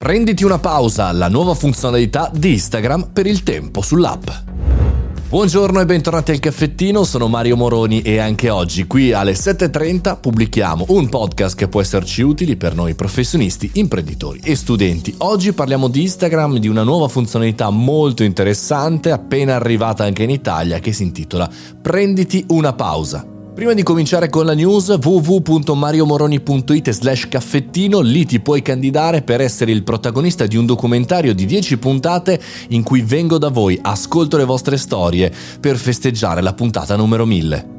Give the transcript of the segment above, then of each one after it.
Prenditi una pausa, la nuova funzionalità di Instagram per il tempo sull'app. Buongiorno e bentornati al caffettino, sono Mario Moroni e anche oggi qui alle 7.30 pubblichiamo un podcast che può esserci utile per noi professionisti, imprenditori e studenti. Oggi parliamo di Instagram, di una nuova funzionalità molto interessante appena arrivata anche in Italia che si intitola Prenditi una pausa. Prima di cominciare con la news, www.mariomoroni.it/caffettino, lì ti puoi candidare per essere il protagonista di un documentario di 10 puntate in cui vengo da voi, ascolto le vostre storie per festeggiare la puntata numero 1000.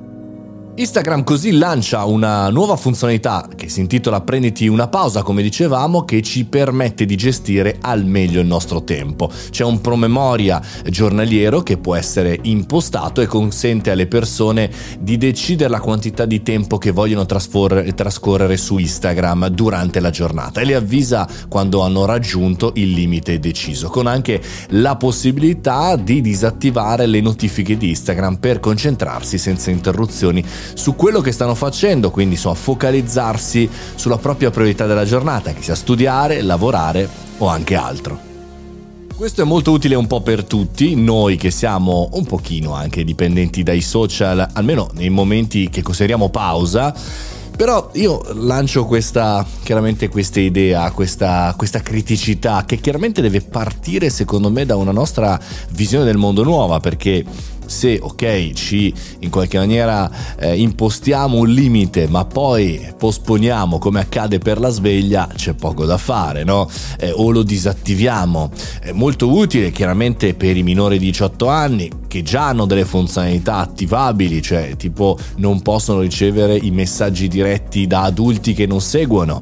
Instagram così lancia una nuova funzionalità che si intitola Prenditi una pausa, come dicevamo, che ci permette di gestire al meglio il nostro tempo. C'è un promemoria giornaliero che può essere impostato e consente alle persone di decidere la quantità di tempo che vogliono trascorrere su Instagram durante la giornata e le avvisa quando hanno raggiunto il limite deciso, con anche la possibilità di disattivare le notifiche di Instagram per concentrarsi senza interruzioni su quello che stanno facendo, quindi focalizzarsi sulla propria priorità della giornata, che sia studiare, lavorare o anche altro. Questo è molto utile un po' per tutti, noi che siamo un pochino anche dipendenti dai social, almeno nei momenti che consideriamo pausa. Però io lancio questa idea, questa criticità che chiaramente deve partire secondo me da una nostra visione del mondo nuova, perché se ci in qualche maniera impostiamo un limite ma poi posponiamo come accade per la sveglia, c'è poco da fare, no? O lo disattiviamo. È molto utile chiaramente per i minori di 18 anni che già hanno delle funzionalità attivabili, cioè tipo non possono ricevere i messaggi diretti da adulti che non seguono,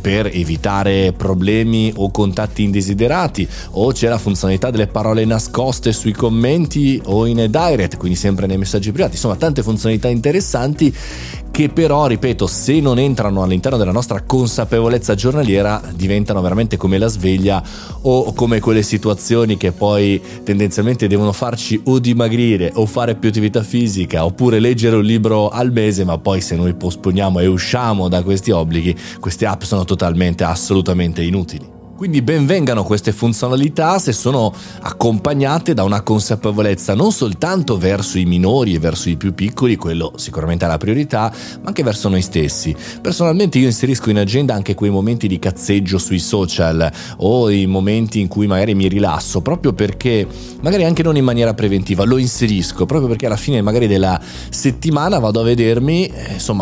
per evitare problemi o contatti indesiderati, o c'è la funzionalità delle parole nascoste sui commenti o in direct, quindi sempre nei messaggi privati. Insomma, tante funzionalità interessanti che però, ripeto, se non entrano all'interno della nostra consapevolezza giornaliera diventano veramente come la sveglia o come quelle situazioni che poi tendenzialmente devono farci o dimagrire o fare più attività fisica oppure leggere un libro al mese, ma poi se noi posponiamo e usciamo da questi obblighi, queste app sono assolutamente inutili. Quindi benvengano queste funzionalità se sono accompagnate da una consapevolezza non soltanto verso i minori e verso i più piccoli, quello sicuramente è la priorità, ma anche verso noi stessi. Personalmente io inserisco in agenda anche quei momenti di cazzeggio sui social o i momenti in cui magari mi rilasso, proprio perché magari anche non in maniera preventiva, lo inserisco proprio perché alla fine magari della settimana vado a vedermi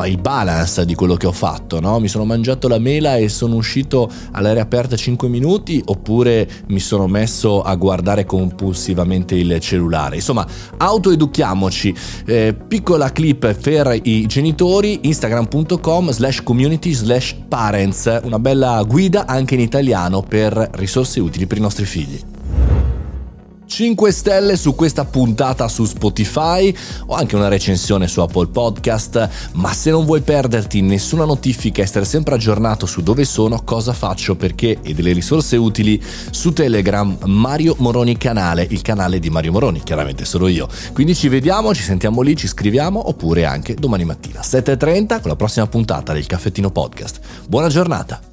il balance di quello che ho fatto, no? Mi sono mangiato la mela e sono uscito all'aria aperta 5 minuti, oppure mi sono messo a guardare compulsivamente il cellulare. Insomma, autoeduchiamoci. Piccola clip per i genitori: instagram.com/community/parents, una bella guida anche in italiano per risorse utili per i nostri figli. 5 stelle su questa puntata su Spotify o anche una recensione su Apple Podcast, ma se non vuoi perderti nessuna notifica, essere sempre aggiornato su dove sono, cosa faccio, perché e delle risorse utili, su Telegram Mario Moroni Canale, il canale di Mario Moroni, chiaramente sono io. Quindi ci vediamo, ci sentiamo lì, ci scriviamo, oppure anche domani mattina 7.30 con la prossima puntata del Caffettino Podcast. Buona giornata!